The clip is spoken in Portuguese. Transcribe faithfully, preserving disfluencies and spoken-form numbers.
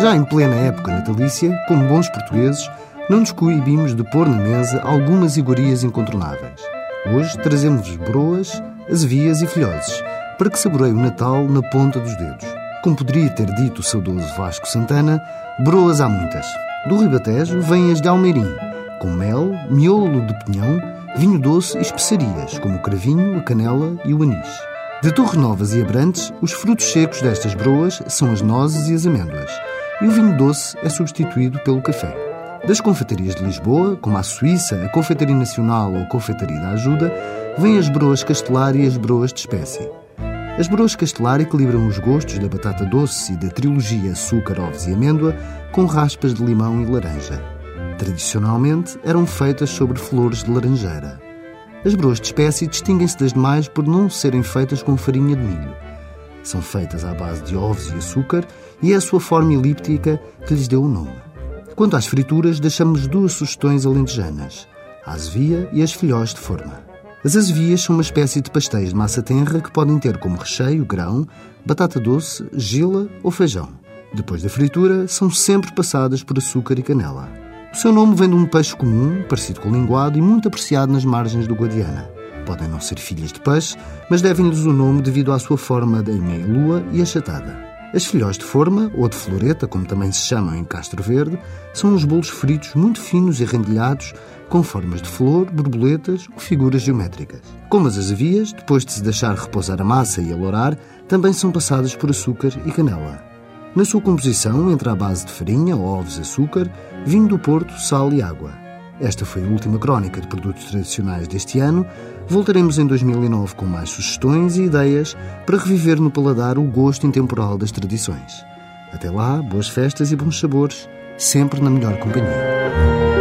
Já em plena época natalícia, como bons portugueses, não nos coibimos de pôr na mesa algumas iguarias incontornáveis. Hoje trazemos-vos broas, azevias e filhoses, para que saboreie o Natal na ponta dos dedos. Como poderia ter dito o saudoso Vasco Santana, broas há muitas. Do Ribatejo vêm as de Almeirim, com mel, miolo de pinhão, vinho doce e especiarias, como o cravinho, a canela e o anis. De Torres Novas e Abrantes, os frutos secos destas broas são as nozes e as amêndoas, e o vinho doce é substituído pelo café. Das confeitarias de Lisboa, como a Suíça, a Confeitaria Nacional ou a Confeitaria da Ajuda, vêm as broas castelar e as broas de espécie. As broas castelar equilibram os gostos da batata doce e da trilogia açúcar, ovos e amêndoa com raspas de limão e laranja. Tradicionalmente, eram feitas sobre flores de laranjeira. As broas de espécie distinguem-se das demais por não serem feitas com farinha de milho. São feitas à base de ovos e açúcar e é a sua forma elíptica que lhes deu o nome. Quanto às frituras, deixamos duas sugestões alentejanas, a azevia e as filhós de forma. As azevias são uma espécie de pastéis de massa tenra que podem ter como recheio grão, batata doce, gila ou feijão. Depois da fritura, são sempre passadas por açúcar e canela. O seu nome vem de um peixe comum, parecido com o linguado e muito apreciado nas margens do Guadiana. Podem não ser filhas de peixe, mas devem-lhes o nome devido à sua forma de meia-lua e achatada. As filhós de forma, ou de floreta, como também se chamam em Castro Verde, são uns bolos fritos muito finos e rendilhados, com formas de flor, borboletas ou figuras geométricas. Como as azevias, depois de se deixar repousar a massa e alourar, também são passadas por açúcar e canela. Na sua composição entra a base de farinha, ovos, açúcar, vinho do Porto, sal e água. Esta foi a última crónica de produtos tradicionais deste ano. Voltaremos em dois mil e nove com mais sugestões e ideias para reviver no paladar o gosto intemporal das tradições. Até lá, boas festas e bons sabores, sempre na melhor companhia.